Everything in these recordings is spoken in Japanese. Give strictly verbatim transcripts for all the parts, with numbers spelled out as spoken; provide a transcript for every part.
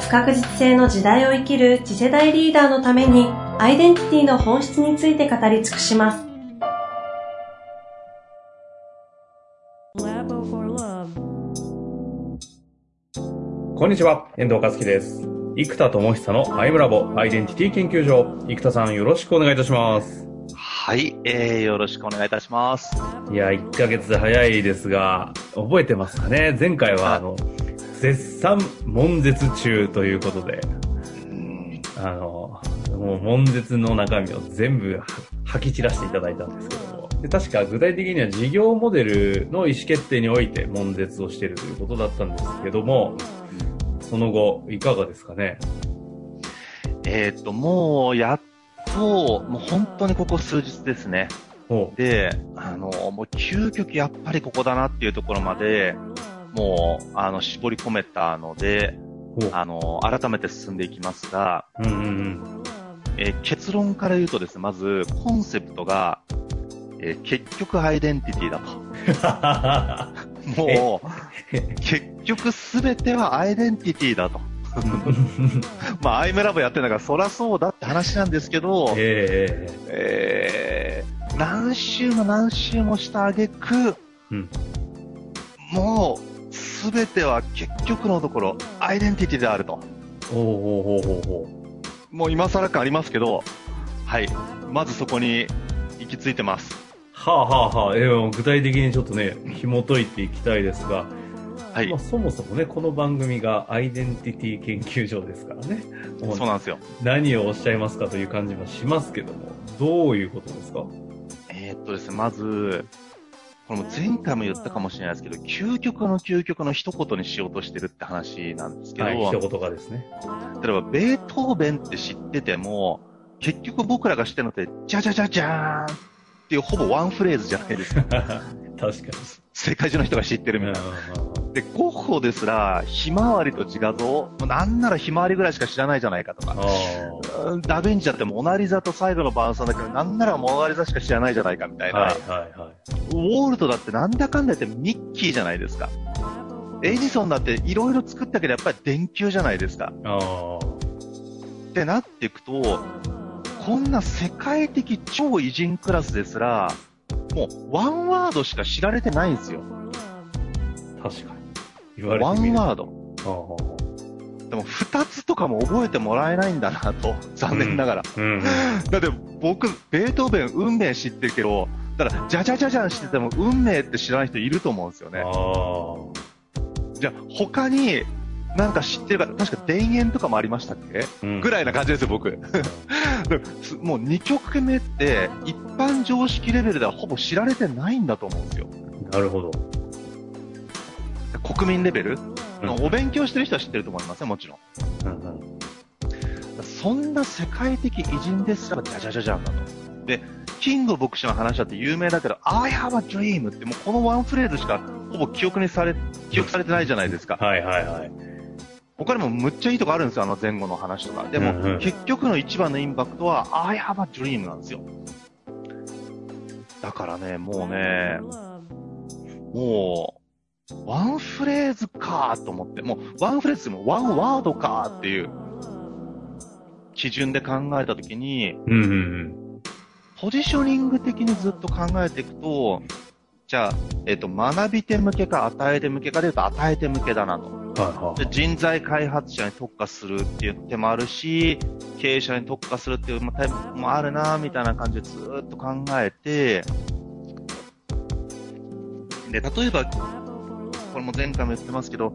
不確実性の時代を生きる次世代リーダーのために、アイデンティティの本質について語り尽くします。こんにちは、遠藤和樹です。生田智久のアイムラボアイデンティティ研究所。生田さん、よろしくお願いいたします。はい、えー、よろしくお願いいたします。いや、いっかげつ早いですが、覚えてますかね？前回はあの絶賛悶絶中ということで、うん、あのもう悶絶の中身を全部吐き散らしていただいたんですけども、で確か具体的には事業モデルの意思決定において悶絶をしているということだったんですけども、その後いかがですかね？えー、っともうやっともう本当にここ数日ですね。で、あのもう究極やっぱりここだなっていうところまでもうあの絞り込めたので、あの改めて進んでいきますが、うんうんうん、えー、結論から言うとですね、まずコンセプトが、えー、結局アイデンティティだと。もう結局すべてはアイデンティティだとまあアイムラボやってんだからそらそうだって話なんですけど、えーえー、何周も何周もした挙句、うん、もうすべては結局のところアイデンティティであると。おーおーおーおー、もう今更感ありますけど、はい、まずそこに行き着いてます。はあはあはあ、えー、具体的にちょっとね紐解いていきたいですが、はい、まあ、そもそもねこの番組がアイデンティティ研究所ですからね。そうなんですよ。何をおっしゃいますかという感じもしますけども、どういうことですか？えー、っとですねまずこれも前回も言ったかもしれないですけど、究極の究極の一言にしようとしてるって話なんですけど、はい、一言がですね、例えばベートーベンって知ってても結局僕らが知ってるのってじゃじゃじゃじゃーんっていうほぼワンフレーズじゃないですか。確かに世界中の人が知ってるみたいな。で、ゴッホですらひまわりと自画像、なんならひまわりぐらいしか知らないじゃないかとか、ダヴィンチだってモナリザと最後の晩餐だけど、なんならモナリザしか知らないじゃないかみたいな、はいはいはい、ウォールトだってなんだかんだ言ってミッキーじゃないですか。エジソンだっていろいろ作ったけどやっぱり電球じゃないですか。あってなっていくと、こんな世界的超偉人クラスですらもうワンワードしか知られてないんですよ。確かに言われてみるとワンワード、あーでもふたつとかも覚えてもらえないんだなと、残念ながら、うんうん、だって僕ベートーベン運命知ってるけど、だからじゃじゃじゃじゃんしてても運命って知らない人いると思うんですよね。あ、じゃあ他になんか知ってるか、確か田園とかもありましたっけ、うん、ぐらいな感じですよ僕もうにきょくめって一般常識レベルではほぼ知られてないんだと思うんですよ。なるほど。国民レベル、うん、お勉強してる人は知ってると思いますね、もちろん、うんうん、そんな世界的偉人ですらじゃじゃじゃじゃんだと。で、キング牧師の話だって有名だけど I have a dream ってもうこのワンフレーズしかほぼ記憶にされ記憶されてないじゃないですか。はいはいはい。他にもむっちゃいいとこあるんですよ、あの前後の話とかでも、うんうん、結局の一番のインパクトは I have a dream なんですよ。だからね、もうね、もうワンフレーズかと思って、もうワンフレーズもワンワードかっていう基準で考えたときに、うんうんうん、ポジショニング的にずっと考えていくと、じゃあ、えっと、学び手向けか与え手向けかでいうと与え手向けだなと。で、人材開発者に特化するっていう手もあるし、経営者に特化するっていう手もあるなみたいな感じでずっと考えて、で、例えばこれも前回も言ってますけど、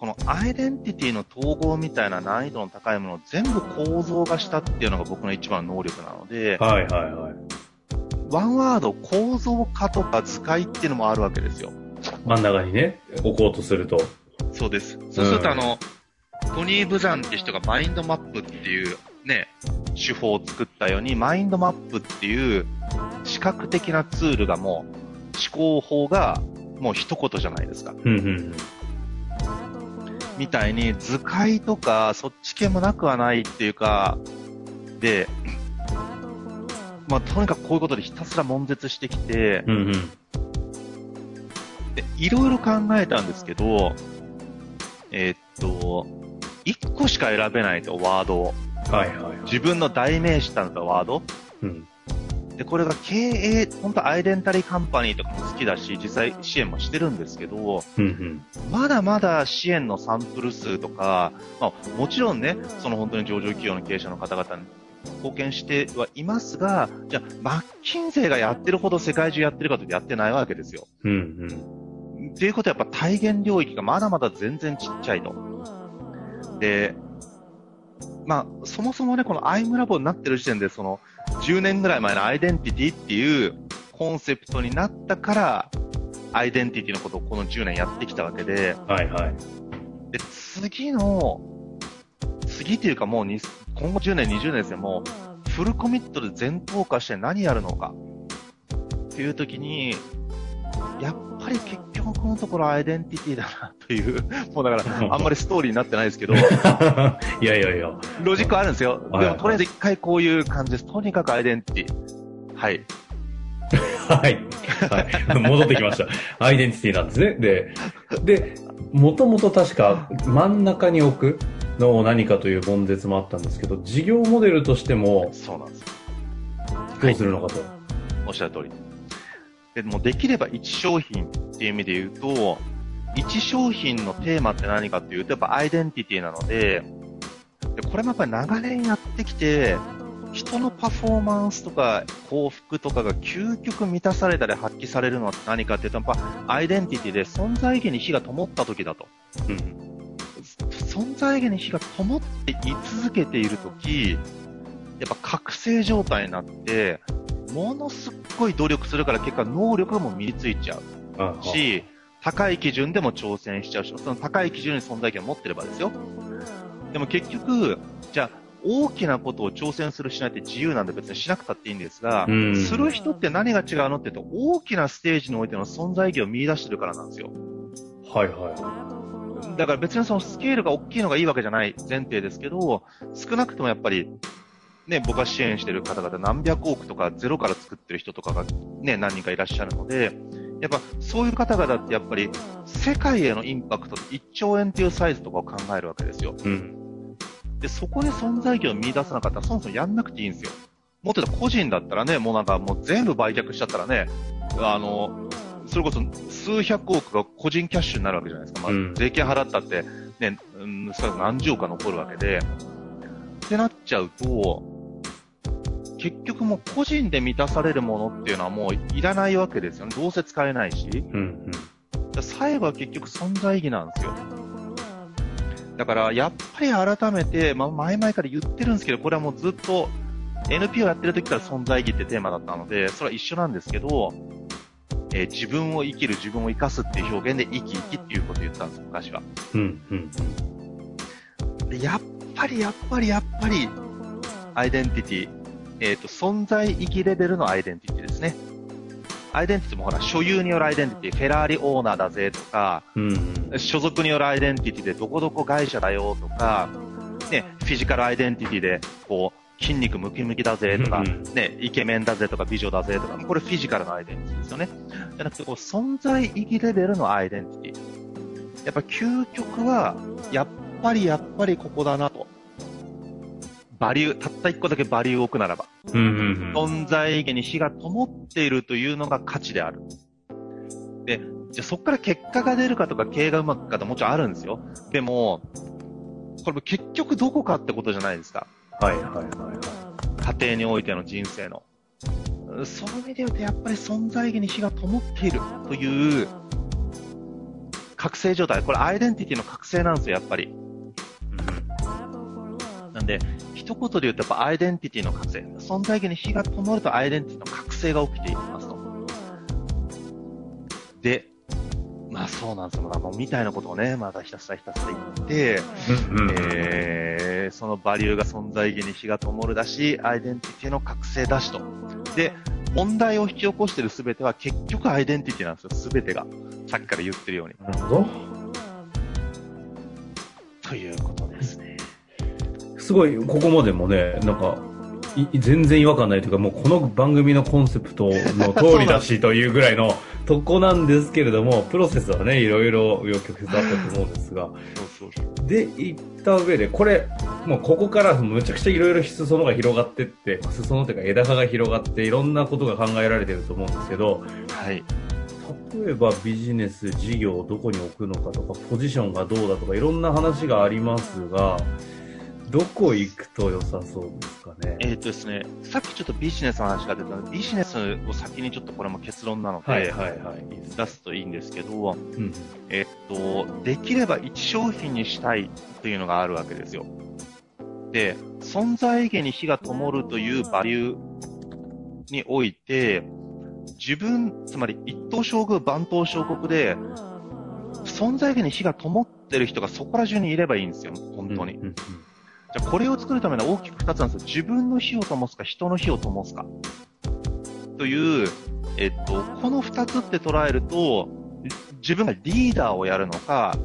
このアイデンティティの統合みたいな難易度の高いものを全部構造化したっていうのが僕の一番の能力なので、はいはいはい、ワンワード構造化とか図解っていうのもあるわけですよ、真ん中にね置こうとすると。そうです。そうすると、あの、トニー・ブザンって人がマインドマップっていうね、手法を作ったように、マインドマップっていう視覚的なツールがもう、思考法がもう一言じゃないですか。うんうんうん、みたいに図解とかそっち系もなくはないっていうかで、まあ、とにかくこういうことでひたすら悶絶してきて、うんうん、でいろいろ考えたんですけど、えー、っといっこしか選べないとワードを、はいはいはい、自分の代名詞なんだワード、うんでこれが経営、本当アイデンタリーカンパニーとかも好きだし実際支援もしてるんですけど、うんうん、まだまだ支援のサンプル数とか、まあ、もちろんねその本当に上場企業の経営者の方々に貢献してはいますが、じゃあマッキンゼーがやってるほど世界中やってるかというとやってないわけですよ。と、うんうん、いうことはやっぱ体現領域がまだまだ全然ちっちゃいと。でまあ、そもそもねこのアイムラボになってる時点でそのじゅうねんぐらい前のアイデンティティっていうコンセプトになったからアイデンティティのことをこのじゅうねんやってきたわけで、はいはい、で次の次というかもうに今後じゅうねんにじゅうねんですね、もうフルコミットで全投下して何やるのかっていう時にやっぱり結局このところアイデンティティだなという、もうだからあんまりストーリーになってないですけどいやいやいやロジックあるんですよ。でもとりあえず一回こういう感じです。とにかくアイデンティティはいはい、はい、戻ってきましたアイデンティティなんですね。ででもともと確か真ん中に置くのを何かという悶絶もあったんですけど、事業モデルとしてもそうなんです。どうするのかと、はい、おっしゃる通りで、もできればいち商品っていう意味で言うと、いち商品のテーマって何かっていうとやっぱアイデンティティなので、でこれもやっぱり長年やってきて人のパフォーマンスとか幸福とかが究極満たされたり発揮されるのは何かっていうとやっぱアイデンティティで存在意義に火が灯った時だと、うん、存在意義に火が灯ってい続けている時やっぱ覚醒状態になってものすっごい努力するから結果能力も身についちゃうし、高い基準でも挑戦しちゃうし、その高い基準に存在意義を持ってればですよ。でも結局じゃあ大きなことを挑戦するしないって自由なんで別にしなくたっていいんですが、する人って何が違うのって言うと大きなステージにおいての存在意義を見出してるからなんですよ。はいはい。だから別にそのスケールが大きいのがいいわけじゃない前提ですけど、少なくともやっぱりね、僕が支援している方々何百億とかゼロから作ってる人とかが、ね、何人かいらっしゃるので、やっぱそういう方々ってやっぱり世界へのインパクトいっちょうえんというサイズとかを考えるわけですよ、うん、でそこで存在意義を見出さなかったらそもそもやんなくていいんですよ。もっと個人だったらね、もうなんかもう全部売却しちゃったらね、あのそれこそ数百億が個人キャッシュになるわけじゃないですか、まあ、税金払ったって、ね、うん、何十億か残るわけでってなっちゃうと結局もう個人で満たされるものっていうのはもういらないわけですよね。どうせ使えないし、うんうん、最後は結局存在意義なんですよ。だからやっぱり改めて、まあ、前々から言ってるんですけど、これはもうずっと エヌピーオー やってる時から存在意義ってテーマだったのでそれは一緒なんですけど、えー、自分を生きる自分を生かすっていう表現で生き生きっていうことを言ったんです昔は、うんうん、でやっぱりやっぱりやっぱりアイデンティティえー、と存在意義レベルのアイデンティティですね。アイデンティティもほら所有によるアイデンティティ、フェラーリオーナーだぜとか、うん、所属によるアイデンティティでどこどこ会社だよとか、ね、フィジカルアイデンティティでこう筋肉ムキムキだぜとか、うんうんね、イケメンだぜとか美女だぜとか、これフィジカルのアイデンティティですよね。じゃなくてこう存在意義レベルのアイデンティティ、やっぱ究極はやっぱりやっぱりここだなと。バリュー、たったいっこだけバリューを置くならば、うんうんうん、存在意義に火が灯っているというのが価値である。で、じゃあそこから結果が出るかとか経営がうまくいくかとかもちろんあるんですよ。でもこれも結局どこかってことじゃないですか。はいはいはい。家庭においての人生のその意味ではやっぱり存在意義に火が灯っているという覚醒状態、これアイデンティティの覚醒なんですよやっぱり。なんで一言で言うとやっぱアイデンティティの覚醒、存在意義に火が灯るとアイデンティティの覚醒が起きていきますと。でまあそうなんですよ。みたいなことをね、またひたすらひたすら言って、えー、そのバリューが存在意義に火が灯るだし、アイデンティティの覚醒だしと。で、問題を引き起こしている全ては結局アイデンティティなんですよ。全てが。さっきから言ってるように。なるほど。ということですね。すごい、ここまでもね、なんか、全然違和感ないというか、もうこの番組のコンセプトの通りだしというぐらいのとこなんですけれども、プロセスはね、いろいろ要曲折あったと思うんですが、そうそうそうで、行った上で、これ、もうここからむちゃくちゃいろいろ裾野が広がってって、裾野というか枝葉が広がって、いろんなことが考えられてると思うんですけど、はい。例えばビジネス、事業をどこに置くのかとか、ポジションがどうだとか、いろんな話がありますが、どこ行くと良さそうですかね。えーとですね、さっきちょっとビジネスの話が出たので、ビジネスを先にちょっとこれも結論なので、はいはいはい、出すといいんですけど、うん、えーと、できれば一商品にしたいというのがあるわけですよ。で、存在意義に火が灯るというバリューにおいて、自分、つまり一等将軍、万等将国で、存在意義に火が灯ってる人がそこら中にいればいいんですよ、本当に。うんうん、じゃあこれを作るためには大きくふたつなんですよ。自分の火を灯すか、人の火を灯すか。という、えっと、このふたつって捉えると、自分がリーダーをやるのか、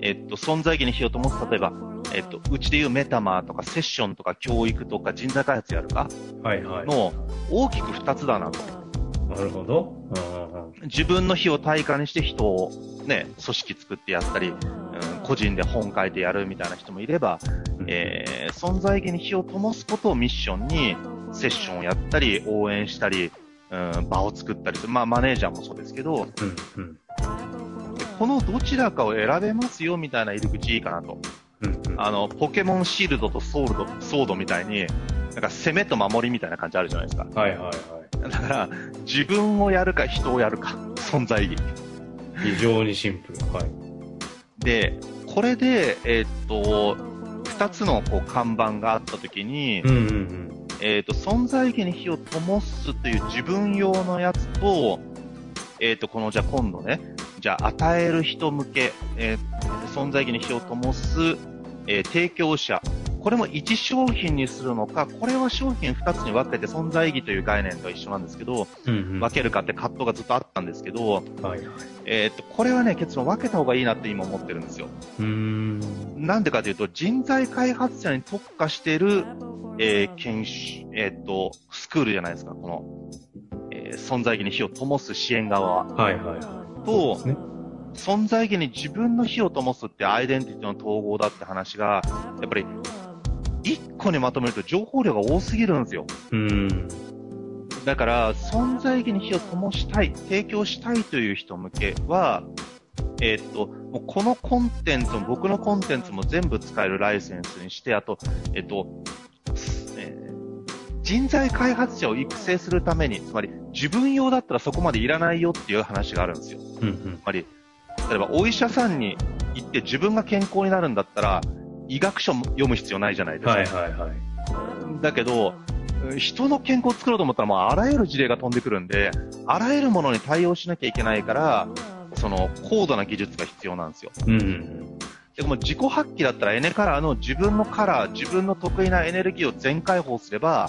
えっと、存在意義に火を灯す、例えば、えっと、うちでいうメタマーとかセッションとか教育とか人材開発やるかの大きくふたつだなと。はいはい、なるほど。自分の火を対価にして人をね、組織作ってやったり、うん、個人で本書いてやるみたいな人もいれば、えー、存在意義に火を灯すことをミッションにセッションをやったり応援したり、うん、場を作ったりする、まあ、マネージャーもそうですけど、うんうん、このどちらかを選べますよみたいな入り口いいかなと、うんうん、あのポケモンシールドとソールドソードみたいになんか攻めと守りみたいな感じあるじゃないですか、はいはいはい、だから自分をやるか人をやるか存在意義非常にシンプル、はい、でこれで、えー、っとふたつのこう看板があったときに、うんうんうん、えーと、存在意義に火を灯すという自分用のやつと、えーと、このじゃあ今度ね、じゃあ与える人向け、えー、存在意義に火を灯す、えー、提供者、これもいち商品にするのか、これは商品ふたつに分けて存在意義という概念と一緒なんですけど、うんうん、分けるかって葛藤がずっとあったんですけど、はいはい、えーと、これはね、結論分けた方がいいなって今思ってるんですよ。うーん、なんでかというと、人材開発者に特化している、えー、研修、えーと、スクールじゃないですか、この、えー、存在意義に火を灯す支援側は。はいはいはい。と、そうですね、存在意義に自分の火を灯すってアイデンティティの統合だって話が、やっぱり、一個にまとめると情報量が多すぎるんですよ。うん。だから、存在意義に火を灯したい、提供したいという人向けは、えー、っと、もうこのコンテンツも、僕のコンテンツも全部使えるライセンスにして、あと、えー、っと、えー、人材開発者を育成するために、つまり自分用だったらそこまでいらないよっていう話があるんですよ。うんうん、つまり、例えばお医者さんに行って自分が健康になるんだったら、医学書読む必要ないじゃないですか。はいはいはい。だけど、人の健康を作ろうと思ったらもうあらゆる事例が飛んでくるんで、あらゆるものに対応しなきゃいけないから、その高度な技術が必要なんですよ。うんうん、でも自己発揮だったらエネカラーの自分のカラー、自分の得意なエネルギーを全開放すれば、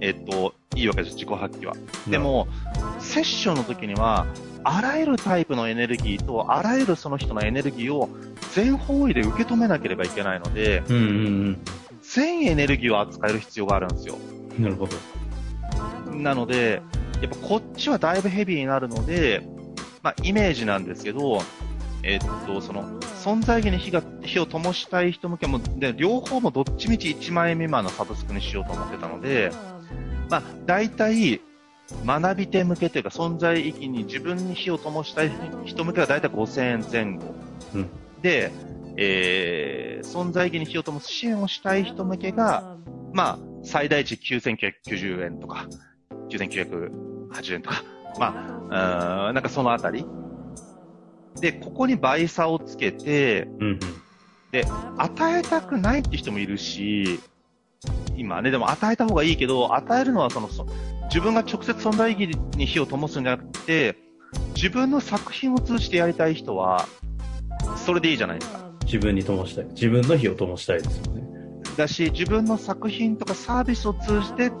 えっと、いいわけです、自己発揮は。でも、うん、セッションの時には、あらゆるタイプのエネルギーとあらゆるその人のエネルギーを全方位で受け止めなければいけないので、うんうんうん、全エネルギーを扱える必要があるんですよ。なるほど。なのでやっぱこっちはだいぶヘビーになるので、まあ、イメージなんですけど、えー、っとその存在意義に火が火を灯したい人向けもで両方もどっちみちいちまん円未満のサブスクにしようと思ってたので、まあ、大体学び手向けというか存在意義に自分に火を灯したい人向けはだいたいごせんえんぜん後、うん、で、えー、存在意義に火を灯す支援をしたい人向けが、まあ、最大値きゅうせんきゅうひゃくきゅうじゅうえんとかきゅうせんきゅうひゃくはちじゅうえんとか、まあ、うん、なんかそのあたりで、ここに倍差をつけて、うん、で与えたくないって人もいるし、今ね、でも与えた方がいいけど、与えるのはそのそ自分が直接存在意義に火を灯すんじゃなくて、自分の作品を通じてやりたい人はそれでいいじゃないですか。自分に灯したい、自分の火を灯したいですよね。だし自分の作品とかサービスを通じて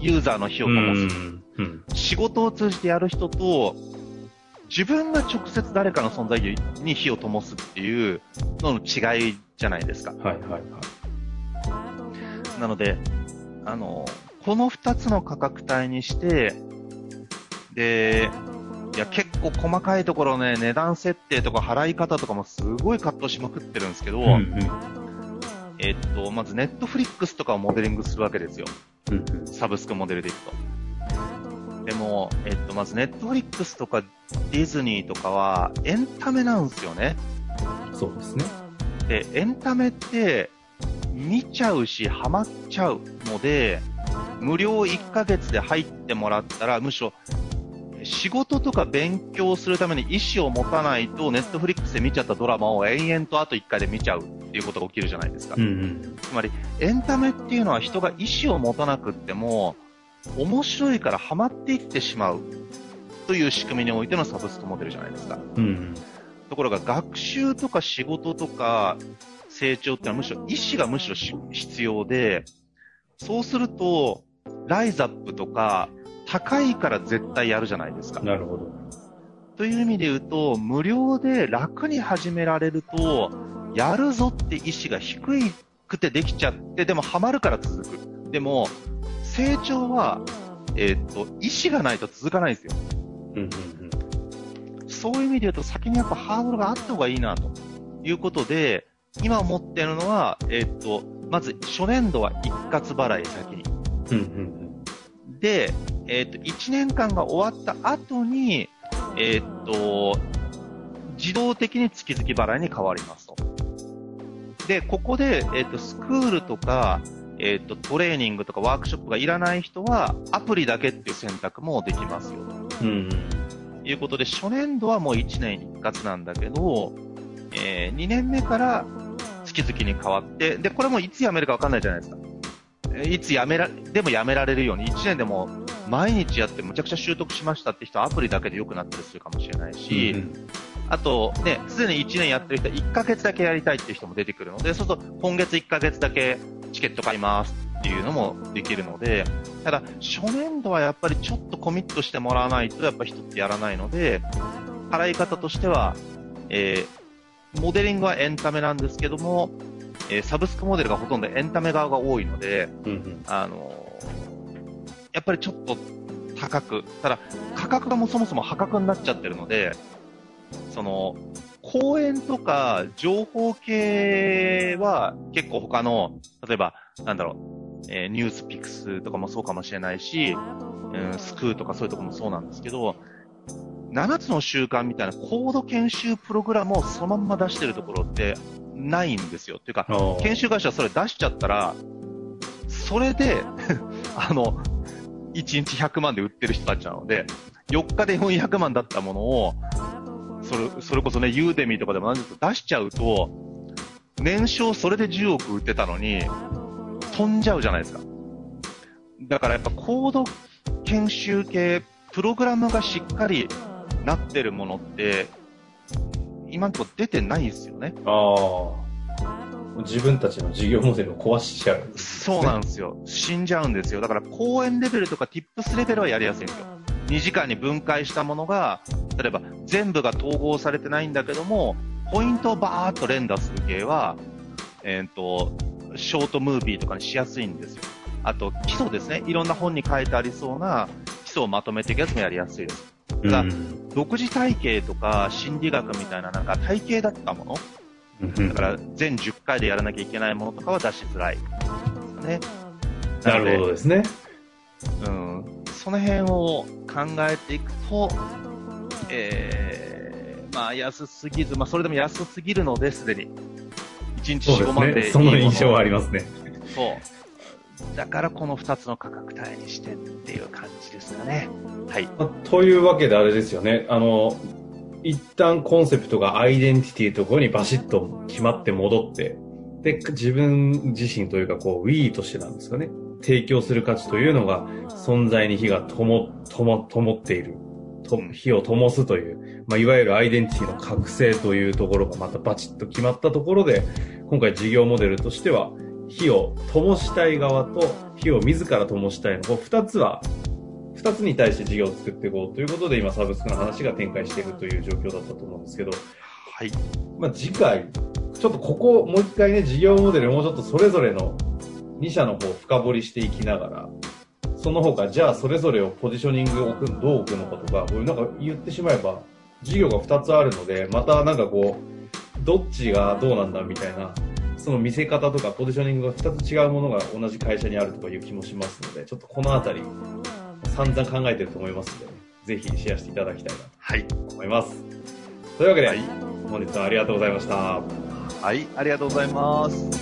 ユーザーの火を灯す、うん、うん、仕事を通じてやる人と自分が直接誰かの存在に火を灯すっていうのの違いじゃないですか。はいはいはい。なのであのこのふたつの価格帯にして、でいや結構細かいところね、値段設定とか払い方とかもすごい葛藤しまくってるんですけど、うんうん、えっとまずネットフリックスとかをモデリングするわけですよ、うんうん、サブスクモデルでいくと。でも、えっと、まずネットフリックスとかディズニーとかはエンタメなんですよね。そうですね。でエンタメって見ちゃうしハマっちゃうので、無料いっかげつで入ってもらったら、むしろ仕事とか勉強するために意思を持たないとネットフリックスで見ちゃったドラマを延々とあといっかいで見ちゃうっていうことが起きるじゃないですか、うんうん、つまりエンタメっていうのは人が意思を持たなくっても面白いからハマっていってしまうという仕組みにおいてのサブスクモデルじゃないですか、うんうん、ところが学習とか仕事とか成長ってのはむしろ意思がむしろ必要で、そうするとライザップとか高いから絶対やるじゃないですか。なるほど。という意味で言うと無料で楽に始められるとやるぞって意思が低くてできちゃって、でもハマるから続く。でも成長は、えー、っと意思がないと続かないですよ、うんうんうん、そういう意味で言うと先にやっぱハードルがあった方がいいなということで、今思っているのは、えー、っとまず初年度は一括払い先に、うんうんうん、で、えー、っといちねんかんが終わった後に、えー、っと自動的に月々払いに変わりますと。でここで、えー、っとスクールとかえー、とトレーニングとかワークショップがいらない人はアプリだけっていう選択もできますよと、うんうん、いうことで初年度はもういちねん一括なんだけど、えー、にねんめから月々に変わって、でこれもいつ辞めるか分かんないじゃないですか、えー、いつ辞めらでも辞められるようにいちねんでも毎日やってむちゃくちゃ習得しましたって人はアプリだけで良くなったりするかもしれないし、うんうん、あとねすでにいちねんやってる人はいっかげつだけやりたいっていう人も出てくるので、そうすると今月いっかげつだけチケット買いますっていうのもできるので、ただ初年度はやっぱりちょっとコミットしてもらわないとやっぱ人ってやらないので、払い方としては、えー、モデリングはエンタメなんですけども、えー、サブスクモデルがほとんどエンタメ側が多いので、うんうん、あのー、やっぱりちょっと高く、ただ価格がもうそもそも破格になっちゃってるので、その講演とか情報系は結構他の例えばなんだろう、えー、ニュースピックスとかもそうかもしれないし、うん、スクーとかそういうところもそうなんですけど、ななつの習慣みたいな高度研修プログラムをそのまんま出してるところってないんですよ。っていうか研修会社はそれ出しちゃったらそれであのいちにちひゃくまんで売ってる人たちなので、よっかでよんひゃくまんだったものをそれ, それこそねユーデミーとかでも何か出しちゃうと年商それでじゅうおく売ってたのに飛んじゃうじゃないですか。だからやっぱ高度研修系プログラムがしっかりなってるものって今のところ出てないですよね。ああ、自分たちの事業モデルを壊しちゃう。そうなんですよ、死んじゃうんですよ。だから講演レベルとか Tips レベルはやりやすいんですよ。にじかんに分解したものが例えば全部が統合されてないんだけどもポイントをバーッと連打する系は、えー、とショートムービーとかにしやすいんですよ。あと基礎ですね、いろんな本に書いてありそうな基礎をまとめていくやつもやりやすいです。ただ、うん、独自体系とか心理学みたい な, なんか体系だったもの、うん、だから全じゅっかいでやらなきゃいけないものとかは出しづらいですね。なるほどですね、うん、その辺を考えていくとえー、まあ安すぎず、まあそれでも安すぎるので、すでにいちにちよん、ごまんでいいもの、そうですね、その印象はありますね。そう。だからこのふたつの価格帯にしてっていう感じですかね。はい。というわけであれですよね。あの一旦コンセプトがアイデンティティところにバシッと決まって戻って、で自分自身というかこう We としてなんですかね。提供する価値というのが存在に火がともともともっている。と火を灯すという、まあ、いわゆるアイデンティティの覚醒というところがまたバチッと決まったところで、今回事業モデルとしては火を灯したい側と火を自ら灯したいのこうふたつはふたつに対して事業を作っていこうということで、今サブスクの話が展開しているという状況だったと思うんですけど、はい、まあ、次回ちょっとここもう一回ね、事業モデルもうちょっとそれぞれのに社の方を深掘りしていきながら、その他じゃあそれぞれをポジショニングを置くどう置くのかとか、なんか言ってしまえば事業がふたつあるので、またなんかこうどっちがどうなんだみたいな、その見せ方とかポジショニングがふたつ違うものが同じ会社にあるとかいう気もしますので、ちょっとこのあたり散々考えてると思いますので、ぜひシェアしていただきたいなと思います、はい、というわけで、はい、本日はありがとうございました。はい、ありがとうございます。